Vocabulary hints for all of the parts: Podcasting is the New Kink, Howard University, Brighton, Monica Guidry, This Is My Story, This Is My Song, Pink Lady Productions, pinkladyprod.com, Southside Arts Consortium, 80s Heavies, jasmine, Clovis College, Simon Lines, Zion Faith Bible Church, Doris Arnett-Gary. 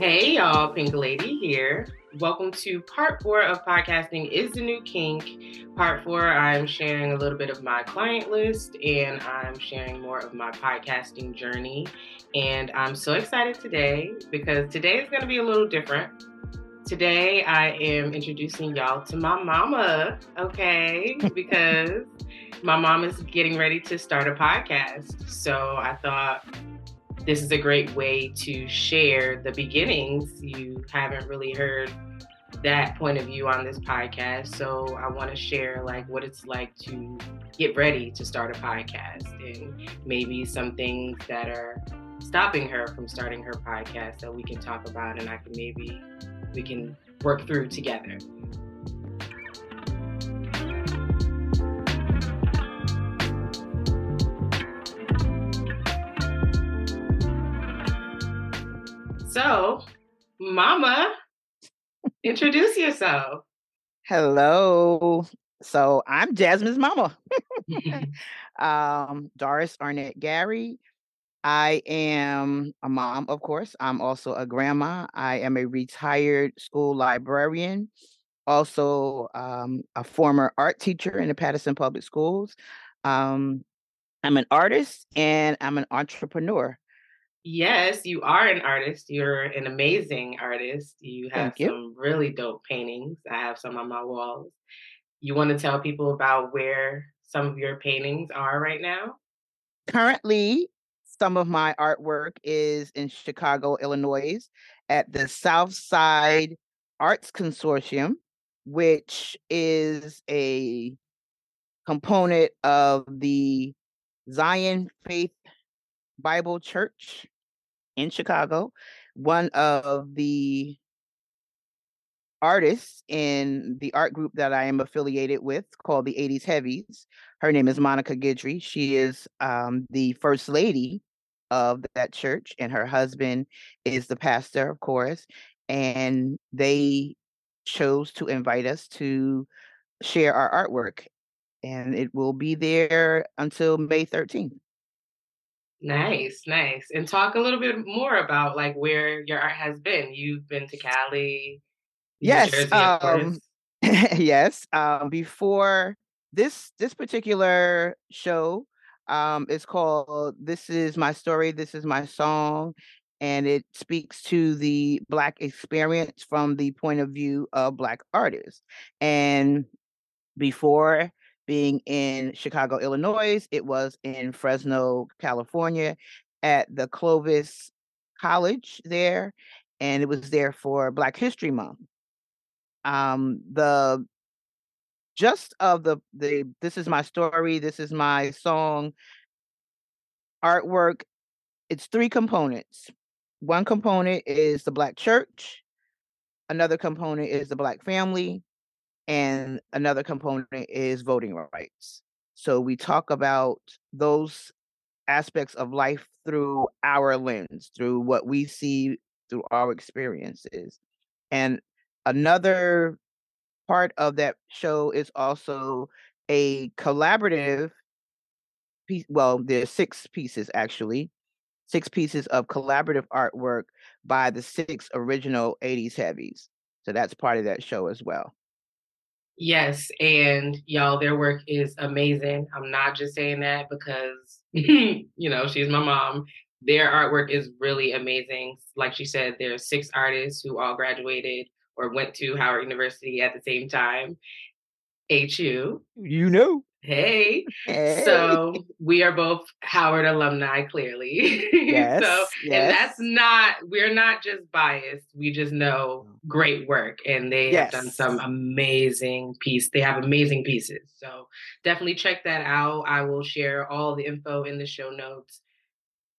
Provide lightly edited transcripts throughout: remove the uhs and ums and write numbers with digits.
Hey y'all, Pink Lady here. Welcome to part 4 of Podcasting is the New Kink. Part 4, I'm sharing a little bit of my client list and I'm sharing more of my podcasting journey. And I'm so excited today because today is going to be a little different. Today I am introducing y'all to my mama, okay? Because my mom is getting ready to start a podcast. So I thought this is a great way to share the beginnings. You haven't really heard that point of view on this podcast. So I want to share like what it's like to get ready to start a podcast and maybe some things that are stopping her from starting her podcast that we can talk about and we can work through together. So, Mama, introduce yourself. Hello. So, I'm Jasmine's mama, Doris Arnett-Gary. I am a mom, of course. I'm also a grandma. I am a retired school librarian, also a former art teacher in the Patterson Public Schools. I'm an artist and I'm an entrepreneur. Yes, you are an artist. You're an amazing artist. You have some really dope paintings. I have some on my walls. You want to tell people about where some of your paintings are right now? Currently, some of my artwork is in Chicago, Illinois, at the Southside Arts Consortium, which is a component of the Zion Faith Bible Church in Chicago. One of the artists in the art group that I am affiliated with, called the 80s Heavies, her name is Monica Guidry. She is the first lady of that church, and her husband is the pastor, of course. And they chose to invite us to share our artwork, and it will be there until May 13th. Nice. And talk a little bit more about like where your art has been. You've been to Cali, New Jersey, of course. Yes. Before this particular show, it's called This Is My Story, This Is My Song, and it speaks to the Black experience from the point of view of Black artists. And before being in Chicago, Illinois, it was in Fresno, California, at the Clovis College there, and it was there for Black History Month. The just of the This Is My Story, This Is My Song artwork, it's 3 components. One component is the Black church, another component is the Black family, and another component is voting rights. So we talk about those aspects of life through our lens, through what we see, through our experiences. And another part of that show is also a collaborative piece. Well, there's 6 pieces, actually. 6 pieces of collaborative artwork by the 6 original 80s Heavies. So that's part of that show as well. Yes, and y'all, their work is amazing. I'm not just saying that because, she's my mom. Their artwork is really amazing. Like she said, there are 6 artists who all graduated or went to Howard University at the same time. HU. Hey. So we are both Howard alumni, clearly. Yes. And we're not just biased. We just know great work. And they have done some amazing piece. They have amazing pieces. So definitely check that out. I will share all the info in the show notes.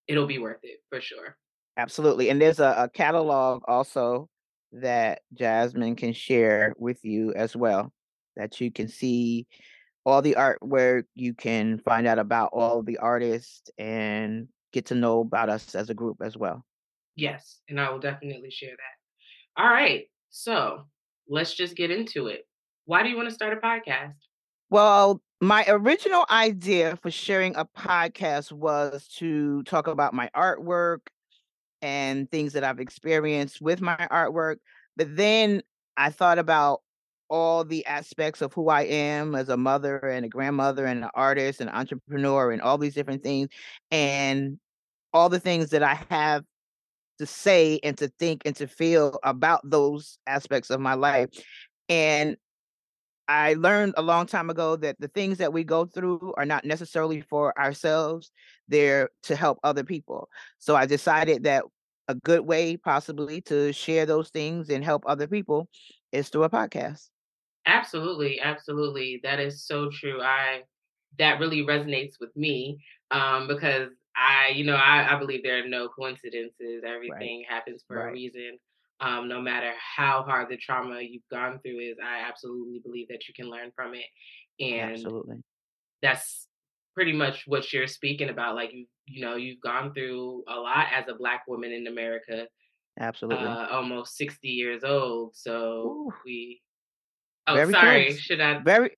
It'll be worth it for sure. Absolutely. And there's a catalog also that Jasmine can share with you as well, that you can see all the artwork, you can find out about all the artists and get to know about us as a group as well. Yes, and I will definitely share that. All right, so let's just get into it. Why do you want to start a podcast? Well, my original idea for sharing a podcast was to talk about my artwork, and things that I've experienced with my artwork. But then I thought about all the aspects of who I am as a mother and a grandmother and an artist and an entrepreneur and all these different things, and all the things that I have to say and to think and to feel about those aspects of my life. And I learned a long time ago that the things that we go through are not necessarily for ourselves. They're to help other people. So I decided that a good way possibly to share those things and help other people is through a podcast. Absolutely. Absolutely. That is so true. That really resonates with me because I believe there are no coincidences. Everything happens for a reason. No matter how hard the trauma you've gone through is, I absolutely believe that you can learn from it. And that's pretty much what you're speaking about. Like, you've gone through a lot as a Black woman in America. Absolutely. Almost 60 years old. So No. You don't look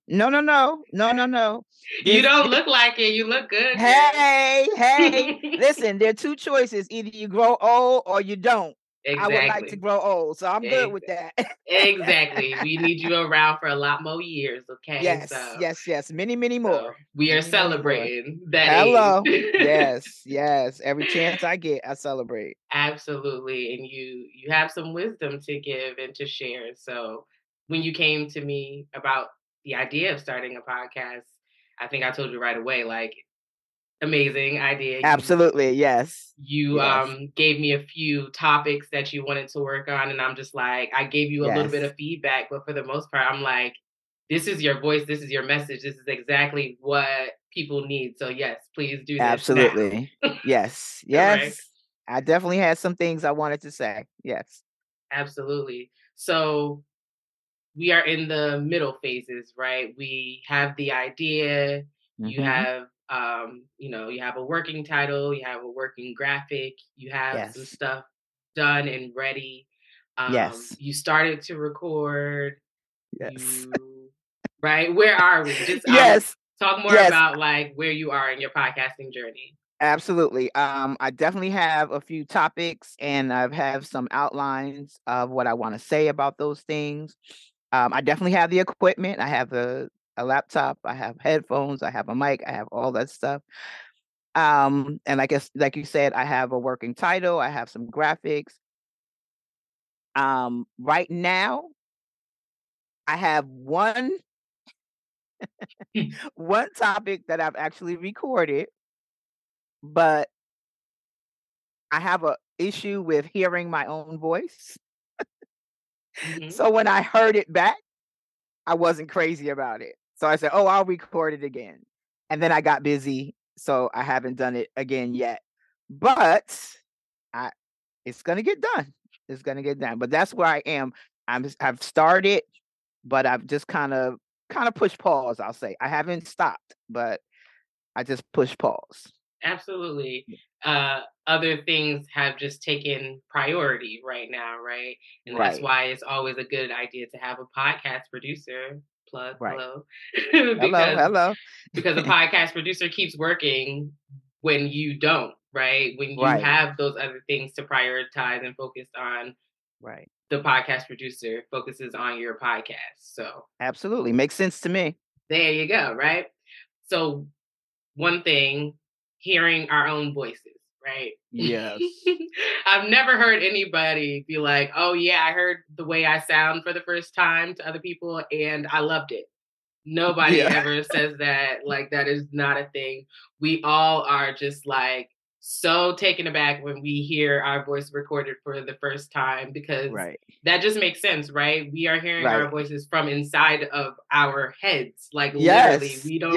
like it. You look good. Hey. Listen, there are two choices. Either you grow old or you don't. Exactly. I would like to grow old, so I'm good with that. Exactly. We need you around for a lot more years, okay? Yes, so, yes. Many, many more. So we are celebrating that. Hello. Yes. Every chance I get, I celebrate. Absolutely. And you have some wisdom to give and to share. So when you came to me about the idea of starting a podcast, I think I told you right away, like, amazing idea. Absolutely. Gave me a few topics that you wanted to work on. And I'm just like, I gave you a little bit of feedback, but for the most part, I'm like, this is your voice. This is your message. This is exactly what people need. So yes, please do this. Absolutely. Yes. Right. I definitely had some things I wanted to say. Yes. Absolutely. So we are in the middle phases, right? We have the idea, you have you have a working title, you have a working graphic, you have some stuff done and ready. You started to record. Right? Where are we? Just talk more about like where you are in your podcasting journey. Absolutely. I definitely have a few topics and I have some outlines of what I want to say about those things. I definitely have the equipment. I have a laptop, I have headphones, I have a mic, I have all that stuff. And I guess, like you said, I have a working title, I have some graphics. Right now, I have one topic that I've actually recorded, but I have an issue with hearing my own voice. So when I heard it back, I wasn't crazy about it. So I said, I'll record it again. And then I got busy, so I haven't done it again yet. But it's going to get done. It's going to get done. But that's where I am. I've started, but I've just kind of pushed pause, I'll say. I haven't stopped, but I just pushed pause. Absolutely. Other things have just taken priority right now, right? And that's why it's always a good idea to have a podcast producer. Plug, hello. Hello. Because a podcast producer keeps working when you don't, right? When you have those other things to prioritize and focus on. Right. The podcast producer focuses on your podcast. So absolutely. Makes sense to me. There you go, right? So one thing, hearing our own voices, right? Yes. I've never heard anybody be like, I heard the way I sound for the first time to other people and I loved it. Nobody ever says that. Like, that is not a thing. We all are just like so taken aback when we hear our voice recorded for the first time because that just makes sense, right? We are hearing our voices from inside of our heads. Like literally, we don't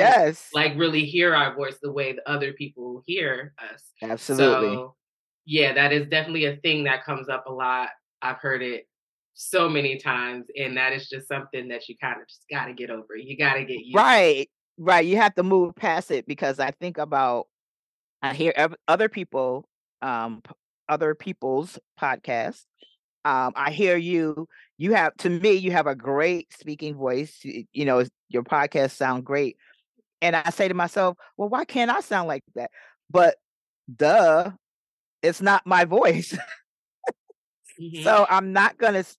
like really hear our voice the way the other people hear us. Absolutely. So yeah, that is definitely a thing that comes up a lot. I've heard it so many times, and that is just something that you kind of just got to get over. You got to get used to. Right. You have to move past it because I think about I hear other people's podcasts. I hear you. You have a great speaking voice. You know, your podcasts sound great. And I say to myself, well, why can't I sound like that? But it's not my voice. Mm-hmm. So I'm not gonna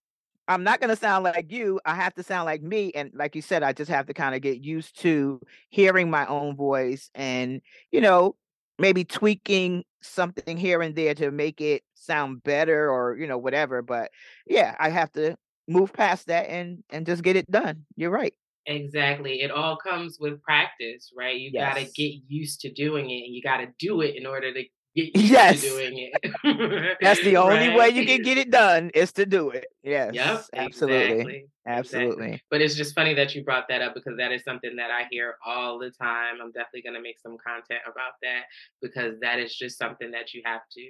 sound like you. I have to sound like me. And like you said, I just have to kind of get used to hearing my own voice and, you know, maybe tweaking something here and there to make it sound better or, you know, whatever. But yeah, I have to move past that and just get it done. You're right. Exactly. It all comes with practice, right? You yes. got to get used to doing it, and you got to do it in order to get used yes. to doing it. That's the only right? way you can get it done is to do it. Yes. Yep. Absolutely. Exactly. Absolutely. Exactly. But it's just funny that you brought that up, because that is something that I hear all the time. I'm definitely going to make some content about that, because that is just something that you have to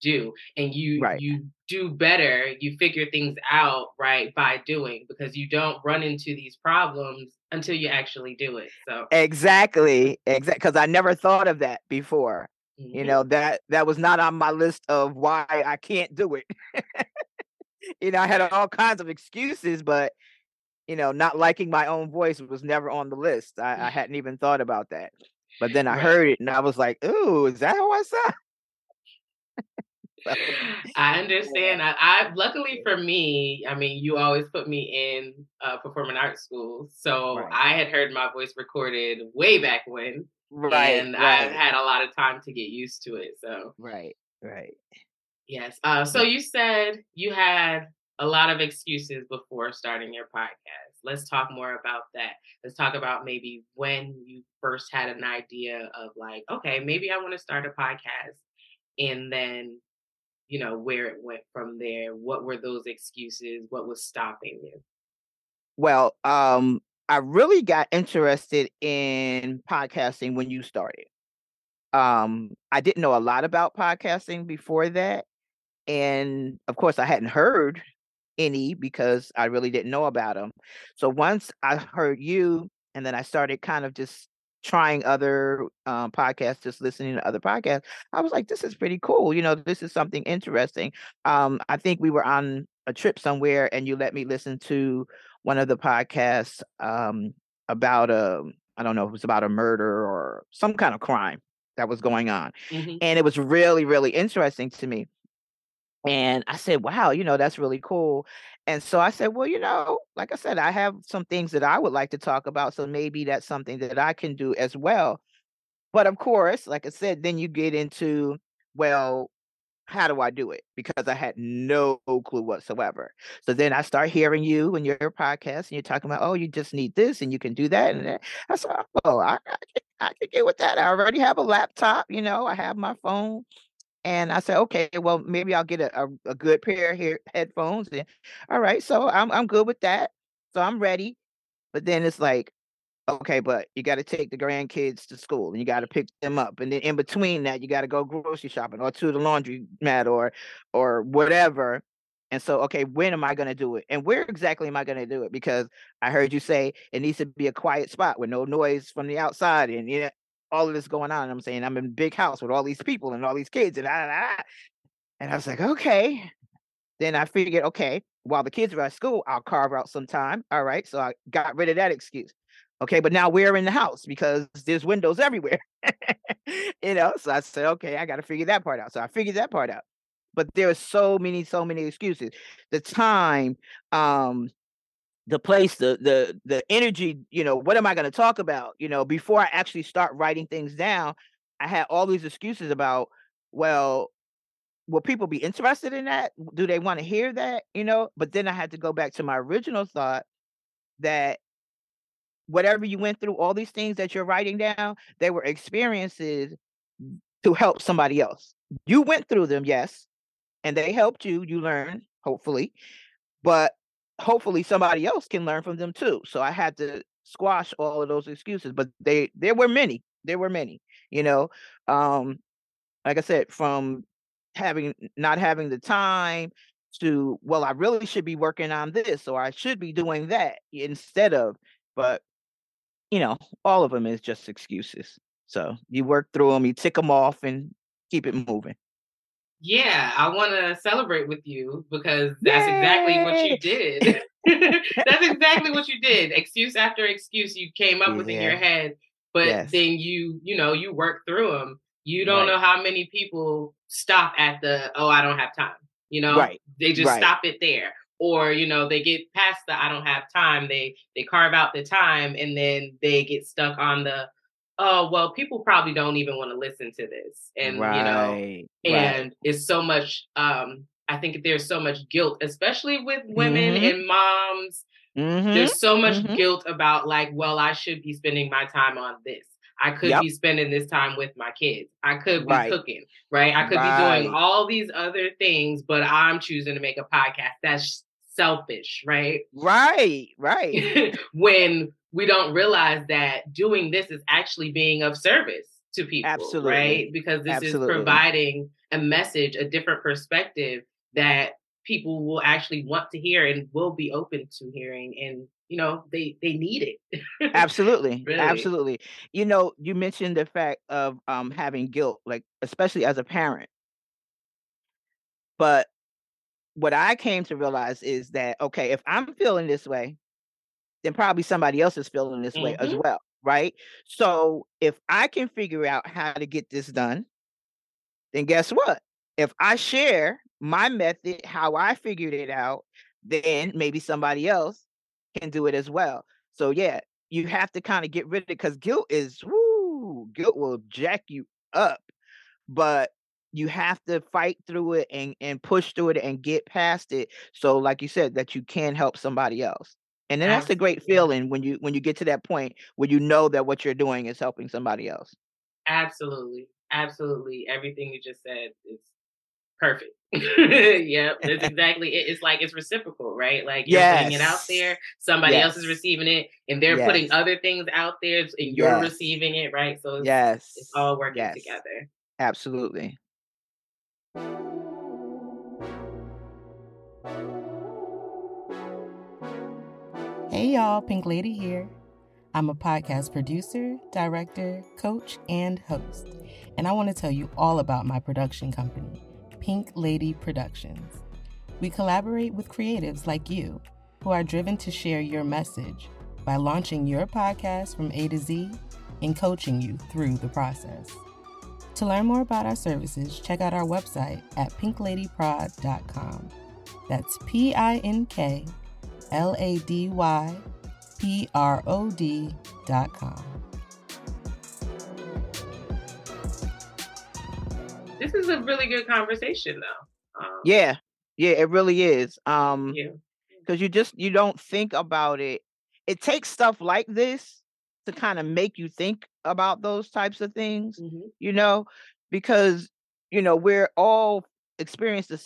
do, and you right. you do better, you figure things out right by doing, because you don't run into these problems until you actually do it. So exactly, because I never thought of that before. Mm-hmm. You know, that was not on my list of why I can't do it. You know, I had all kinds of excuses, but you know, not liking my own voice was never on the list. I hadn't even thought about that, but then I right. heard it and I was like, "Ooh, is that how I sound?" I understand. I luckily for me, I mean, you always put me in performing arts school, so right. I had heard my voice recorded way back when, right, and right. I've had a lot of time to get used to it. So right, yes. So you said you had a lot of excuses before starting your podcast. Let's talk more about that. Let's talk about maybe when you first had an idea of like, okay, maybe I want to start a podcast, and then, you know, where it went from there. What were those excuses? What was stopping you? Well, I really got interested in podcasting when you started. I didn't know a lot about podcasting before that. And of course, I hadn't heard any because I really didn't know about them. So once I heard you, and then I started kind of just trying other podcasts, just listening to other podcasts, I was like, this is pretty cool. You know, this is something interesting. I think we were on a trip somewhere and you let me listen to one of the podcasts about I don't know, it was about a murder or some kind of crime that was going on. Mm-hmm. And it was really, really interesting to me. And I said, wow, you know, that's really cool. And so I said, well, you know, like I said, I have some things that I would like to talk about. So maybe that's something that I can do as well. But of course, like I said, then you get into, well, how do I do it? Because I had no clue whatsoever. So then I start hearing you and your podcast, and you're talking about, oh, you just need this and you can do that. And I said, oh, I can get with that. I already have a laptop. You know, I have my phone. And I said, okay, well, maybe I'll get a good pair of headphones. And, all right, so I'm good with that. So I'm ready. But then it's like, okay, but you got to take the grandkids to school and you got to pick them up. And then in between that, you got to go grocery shopping or to the laundromat or whatever. And so, okay, when am I going to do it? And where exactly am I going to do it? Because I heard you say it needs to be a quiet spot with no noise from the outside. And you know, all of this going on. And I'm saying, I'm in a big house with all these people and all these kids. And I was like, okay. Then I figured, okay, while the kids are at school, I'll carve out some time. All right. So I got rid of that excuse. Okay. But now we're in the house because there's windows everywhere, you know? So I said, okay, I got to figure that part out. So I figured that part out, but there are so many excuses. The time, the place, the energy, you know, what am I going to talk about? You know, before I actually start writing things down, I had all these excuses about, well, will people be interested in that? Do they want to hear that? You know, but then I had to go back to my original thought that whatever you went through, all these things that you're writing down, they were experiences to help somebody else. You went through them, yes, and they helped you. You learned, hopefully, but hopefully somebody else can learn from them too. So I had to squash all of those excuses, but there were many, you know, like I said, from not having the time to, well, I really should be working on this, or I should be doing that instead of, but you know, all of them is just excuses. So you work through them, you tick them off and keep it moving. Yeah, I want to celebrate with you because that's Yay! Exactly what you did. That's exactly what you did. Excuse after excuse you came up with in your head, but yes. Then you know, you worked through them You don't know how many people stop at the, oh, I don't have time. You know, they just stop it there. Or, you know, they get past the I don't have time. They carve out the time and then they get stuck on the, oh, well, people probably don't even want to listen to this. And, you know, and it's so much, I think there's so much guilt, especially with women and moms. There's so much guilt about like, well, I should be spending my time on this. I could be spending this time with my kids. I could be cooking, right? I could be doing all these other things, but I'm choosing to make a podcast. That's selfish, right? Right. When we don't realize that doing this is actually being of service to people, right? Because this is providing a message, a different perspective that people will actually want to hear and will be open to hearing, and you know, they need it. Absolutely. You know, you mentioned the fact of having guilt, like, especially as a parent. But what I came to realize is that, okay, if I'm feeling this way, then probably somebody else is feeling this way as well, right? So if I can figure out how to get this done, then guess what? If I share my method, how I figured it out, then maybe somebody else can do it as well. So yeah, you have to kind of get rid of it, because guilt is, guilt will jack you up, but you have to fight through it and push through it and get past it. So like you said, that you can help somebody else. And then that's a great feeling when you get to that point where you know that what you're doing is helping somebody else. Absolutely. Absolutely. Everything you just said is perfect. Yep, that's exactly it. It's like it's reciprocal, right? Like you're putting it out there, somebody else is receiving it, and they're putting other things out there, and you're receiving it, right? So it's, it's all working together. Absolutely. Hey y'all, Pink Lady here. I'm a podcast producer, director, coach, and host, and I want to tell you all about my production company, Pink Lady Productions. We collaborate with creatives like you who are driven to share your message by launching your podcast from A to Z and coaching you through the process. To learn more about our services, check out our website at pinkladyprod.com. That's PINKLADYPROD.com. This is a really good conversation, though. Yeah, it really is. Because you don't think about it. It takes stuff like this to kind of make you think about those types of things, you know, because, you know, we're all experiencing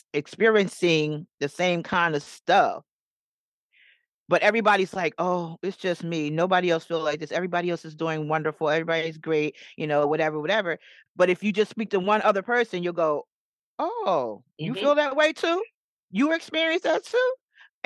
the same kind of stuff. But everybody's like, oh, it's just me. Nobody else feels like this. Everybody else is doing wonderful. Everybody's great, you know, whatever. But if you just speak to one other person, you'll go, oh, you feel that way too? You experience that too?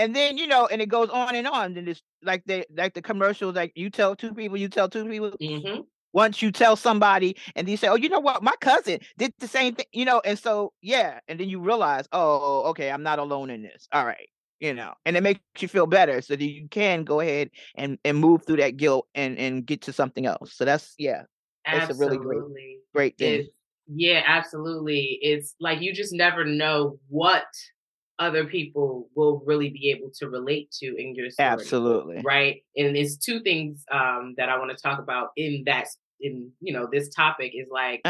And then, you know, and it goes on and on. And it's like the commercials, like you tell two people. Mm-hmm. Once you tell somebody and then you say, oh, you know what? My cousin did the same thing, you know? And so, yeah. And then you realize, oh, okay, I'm not alone in this. All right. You know, and it makes you feel better so that you can go ahead and move through that guilt and get to something else. So that's, it's a really great thing. Absolutely. It's like, you just never know what other people will really be able to relate to in your story. Absolutely. Right. And there's two things that I want to talk about in that, in, you know, this topic is like,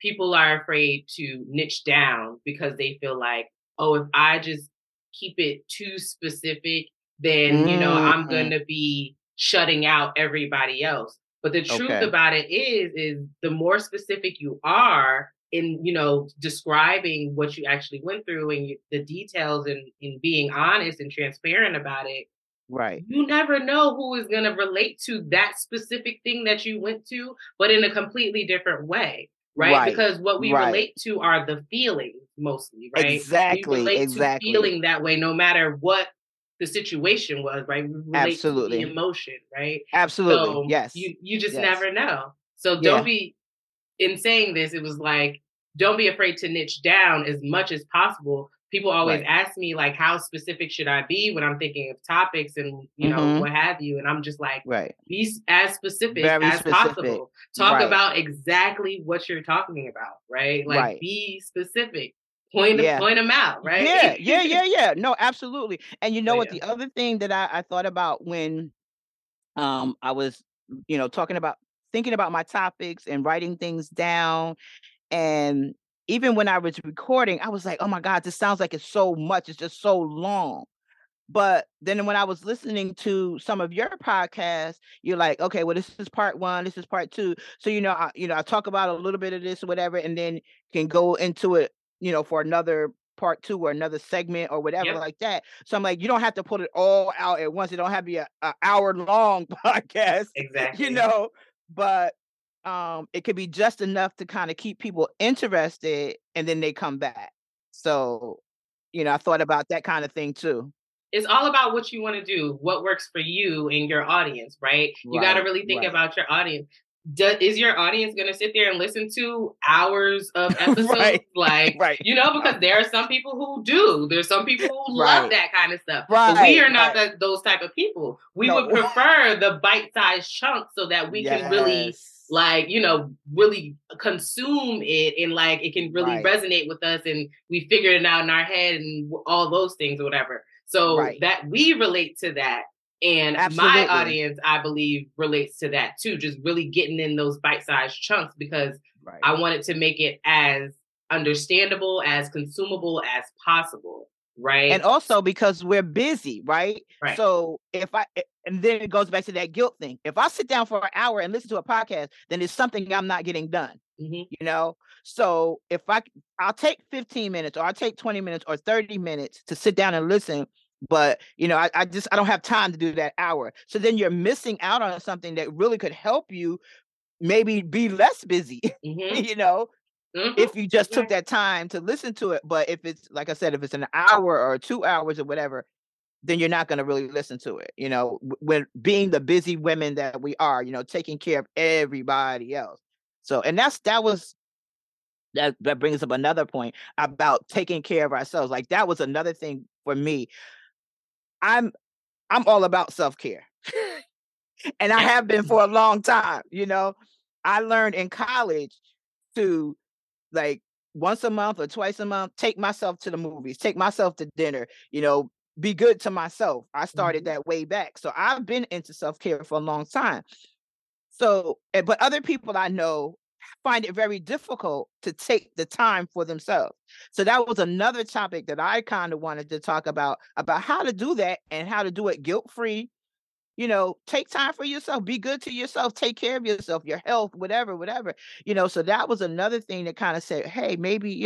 people are afraid to niche down because they feel like, oh, if I just keep it too specific, then, you know, I'm going to be shutting out everybody else. But the truth about it is the more specific you are in, you know, describing what you actually went through and the details and in being honest and transparent about it, right? You never know who is going to relate to that specific thing that you went to, but in a completely different way. Right? Because what we relate to are the feelings mostly, right? Exactly. We relate to feeling that way, no matter what the situation was, right? We relate to the emotion, right? Absolutely. So you just never know. So don't be, in saying this, it was like, don't be afraid to niche down as much as possible, people always ask me, like, how specific should I be when I'm thinking of topics and, you know, what have you? And I'm just like, be as specific possible. Talk about exactly what you're talking about, right? Like, be specific. Point them out, right? Yeah. No, absolutely. And you know what? The other thing that I thought about when I was, you know, thinking about my topics and writing things down, and even when I was recording, I was like, oh my God, this sounds like it's so much. It's just so long. But then when I was listening to some of your podcasts, you're like, okay, well, this is part one, this is part two. So, I talk about a little bit of this or whatever, and then can go into it, you know, for another part two or another segment or whatever like that. So I'm like, you don't have to put it all out at once. It don't have to be an hour long podcast, exactly. But it could be just enough to kind of keep people interested, and then they come back. So, I thought about that kind of thing too. It's all about what you want to do, what works for you and your audience, right? You got to really think about your audience. Is your audience going to sit there and listen to hours of episodes? Because there are some people who do. There's some people who love that kind of stuff. But we are not those type of people. We would prefer the bite-sized chunks so that we can really, really consume it, and like it can really resonate with us, and we figure it out in our head and all those things or whatever. So that we relate to that. And my audience, I believe, relates to that too. Just really getting in those bite-sized chunks, because I wanted to make it as understandable, as consumable as possible. Right. And also because we're busy. Right. So and then it goes back to that guilt thing. If I sit down for an hour and listen to a podcast, then it's something I'm not getting done. So if I'll take 15 minutes or I'll take 20 minutes or 30 minutes to sit down and listen. But, I don't have time to do that hour. So then you're missing out on something that really could help you maybe be less busy, if you just took that time to listen to it. But if it's, like I said, if it's an hour or 2 hours or whatever, then you're not going to really listen to it. When being the busy women that we are, taking care of everybody else. So, and that brings up another point about taking care of ourselves. Like, that was another thing for me. I'm all about self-care. And I have been for a long time, I learned in college to, like, once a month or twice a month, take myself to the movies, take myself to dinner, be good to myself. I started that way back. So I've been into self-care for a long time. So, but other people I know find it very difficult to take the time for themselves. So that was another topic that I kind of wanted to talk about how to do that and how to do it guilt-free. Take time for yourself, be good to yourself, take care of yourself, your health, whatever, so that was another thing that kind of said, hey, maybe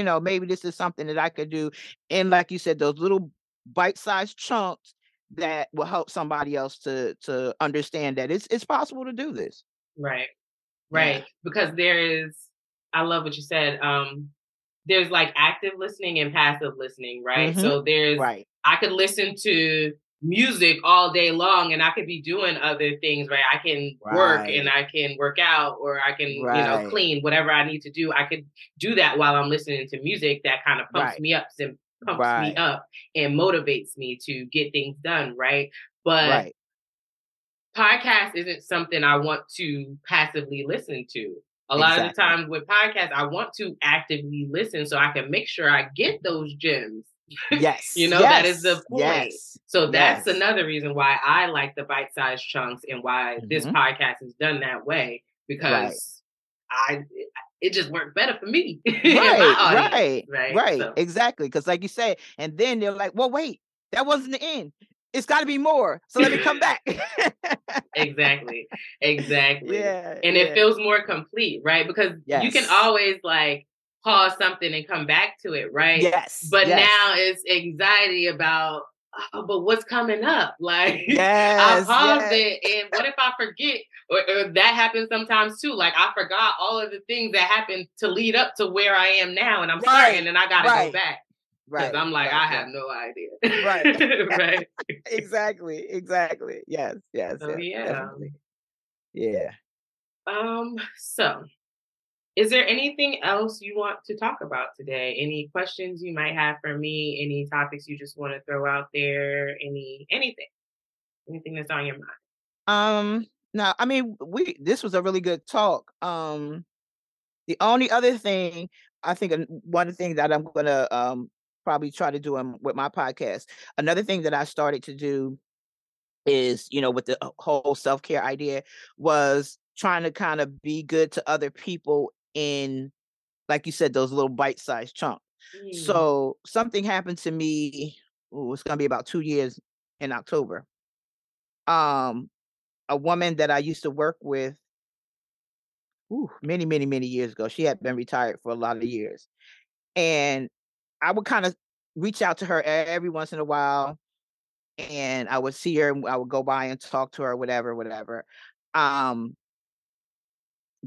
this is something that I could do. And like you said, those little bite-sized chunks that will help somebody else to understand that it's possible to do this. Right. Because I love what you said. There's like active listening and passive listening, right? So there's, I could listen to music all day long and I could be doing other things, right? I can work and I can work out, or I can, clean, whatever I need to do. I could do that while I'm listening to music that kind of pumps me up, and motivates me to get things done, right? But podcast isn't something I want to passively listen to. A lot of the times with podcasts, I want to actively listen so I can make sure I get those gems. Yes. That is the point. Yes. So that's another reason why I like the bite-sized chunks and why this podcast is done that way, because it just worked better for me. Right. So. Exactly. Because like you said, and then they're like, well, wait, that wasn't the end. It's got to be more. So let me come back. Exactly. Yeah, and it feels more complete, right? Because you can always like pause something and come back to it, right? Yes. But now it's anxiety about, but what's coming up? Like, I paused it, and what if I forget? Or that happens sometimes too. Like, I forgot all of the things that happened to lead up to where I am now, and I'm starting, and I got to go back. Right. I'm like, I have no idea. Right. Right. Exactly. Yes. So, yeah. Definitely. Yeah. So Is there anything else you want to talk about today? Any questions you might have for me? Any topics you just want to throw out there? Anything that's on your mind? No, I mean, this was a really good talk. The only other thing, I think one thing that I'm going to probably try to do with my podcast, another thing that I started to do is, you know, with the whole self-care idea, was trying to kind of be good to other people in, like you said, those little bite-sized chunks. Mm. So something happened to me, it's going to be about 2 years in October. A woman that I used to work with many, many, many years ago. She had been retired for a lot of years. And I would kind of reach out to her every once in a while. And I would see her and I would go by and talk to her, whatever. The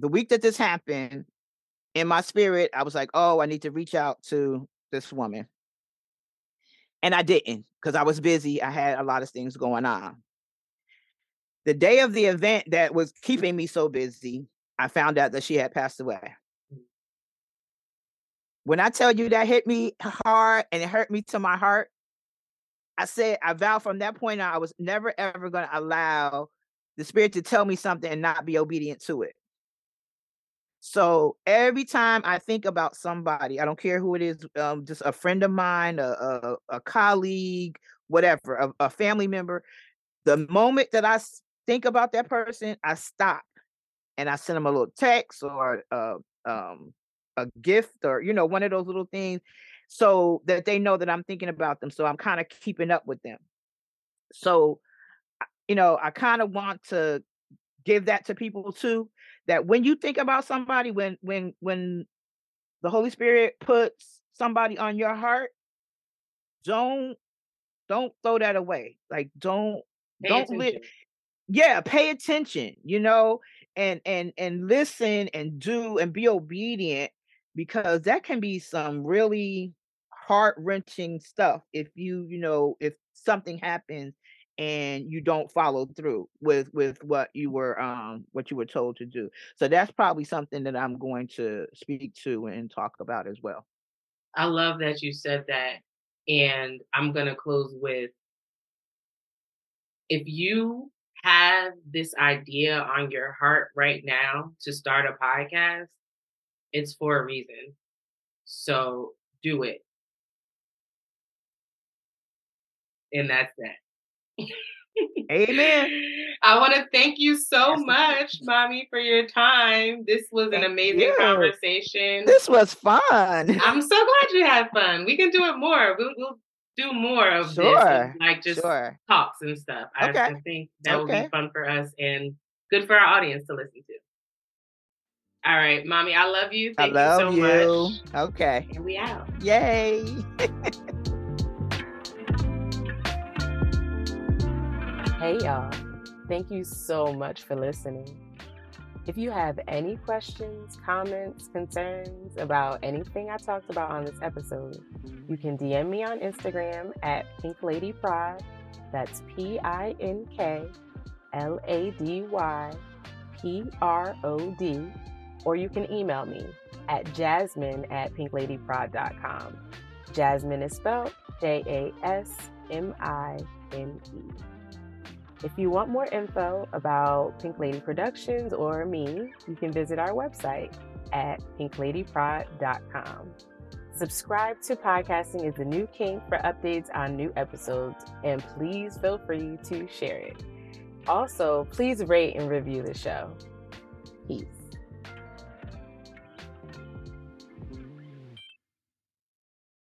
week that this happened, in my spirit, I was like, oh, I need to reach out to this woman. And I didn't, because I was busy. I had a lot of things going on. The day of the event that was keeping me so busy, I found out that she had passed away. When I tell you that hit me hard and it hurt me to my heart, I vowed from that point on, I was never, ever going to allow the spirit to tell me something and not be obedient to it. So every time I think about somebody, I don't care who it is, just a friend of mine, a colleague, whatever, a family member, the moment that I think about that person, I stop and I send them a little text or a gift or, you know, one of those little things so that they know that I'm thinking about them. So I'm kind of keeping up with them. So, you know, I kind of want to give that to people too, that when you think about somebody, when the Holy Spirit puts somebody on your heart, don't throw that away. Like, pay attention, you know, and listen and do and be obedient, because that can be some really heart-wrenching stuff if if something happens and you don't follow through with what you were told to do. So that's probably something that I'm going to speak to and talk about as well. I love that you said that. And I'm going to close with, if you have this idea on your heart right now to start a podcast, it's for a reason. So do it. And that's that. Amen. I want to thank you so much, Mommy, for your time. This was an amazing conversation. This was fun. I'm so glad you had fun. We can do it more. We'll do more of this, like just talks and stuff. Okay. I think that will be fun for us and good for our audience to listen to. All right, Mommy, I love you. Thank you so much. Okay. And we out. Yay. Hey, y'all. Thank you so much for listening. If you have any questions, comments, concerns about anything I talked about on this episode, you can DM me on Instagram at pinkladyprod. That's PINKLADYPROD. Or you can email me at jasmine@pinkladyprod.com. Jasmine is spelled JASMINE. If you want more info about Pink Lady Productions or me, you can visit our website at pinkladyprod.com. Subscribe to Podcasting is the New Kink for updates on new episodes, and please feel free to share it. Also, please rate and review the show. Peace.